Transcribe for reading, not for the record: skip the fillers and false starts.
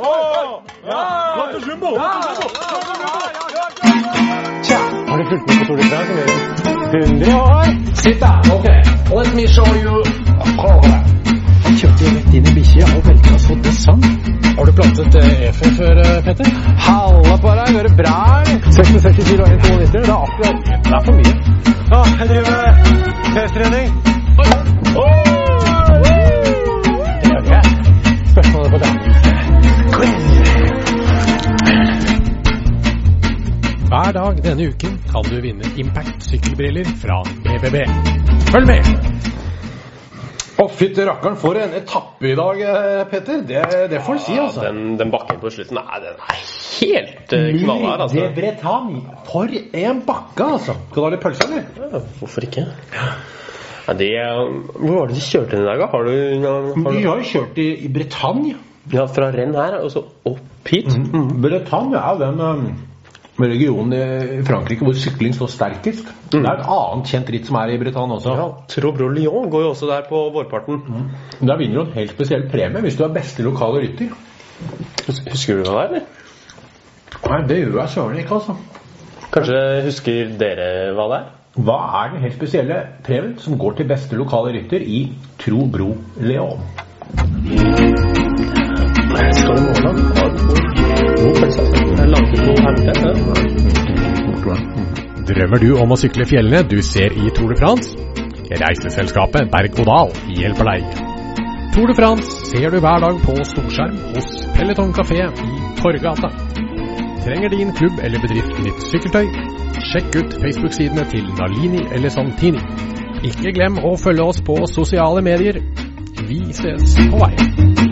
Okay, let me show you a program. Kjørte jo rett inn I bikkja og velta så det sang. Har du plantet EF før, Peter? Halla på deg, gjør det bra, eller? 60 kilo og 1,2 liter, det akkurat. Det for mye. Ja, jeg driver med festtrening. Det gjør jeg. Spørsmålet på deg. Hver dag denne uken kan du vinne Impact-sykkelbriller fra BBB. Følg med! Fytte rakkeren får en etappe I dag, Peter. Det får du si, altså. Den bakken på slutten, den helt knall her, altså. Mur de Bretagne, for en bakke, altså. Skal du ha litt pølse, eller? Ja, hvorfor ikke? Hvor var det du kjørte den I dag, da? Vi har jo kjørt I Bretagne. Ja, fra renn her, og så opp hit. Bretagne den... med regionen I Frankrike hvor sykling står sterkest. Det et annet kjent ritt som i Bretagne også. Ja, Tro Bro Léon går jo også der på vårparten. Da vinner du en helt spesiell premie hvis du beste lokale rytter. Husker du hva det, eller? Nei, det gjør jeg selv ikke, altså. Kanskje husker dere hva det er? Hva den helt spesielle premien som går til beste lokale rytter I Tro Bro Léon? Nei, skal du måle den? Drømmer du om å sykle fjellene du ser I Tour de France? Reiseselskapet Berg-Odal hjelper deg. Tour de France ser du hver dag på storskjerm hos Peloton Café I Torgata. Trenger din klubb eller bedrift nytt sykkeltøy? Sjekk ut Facebook-sidene til Nalini eller Santini. Ikke glem å følge oss på sosiale medier. Vi ses på veien.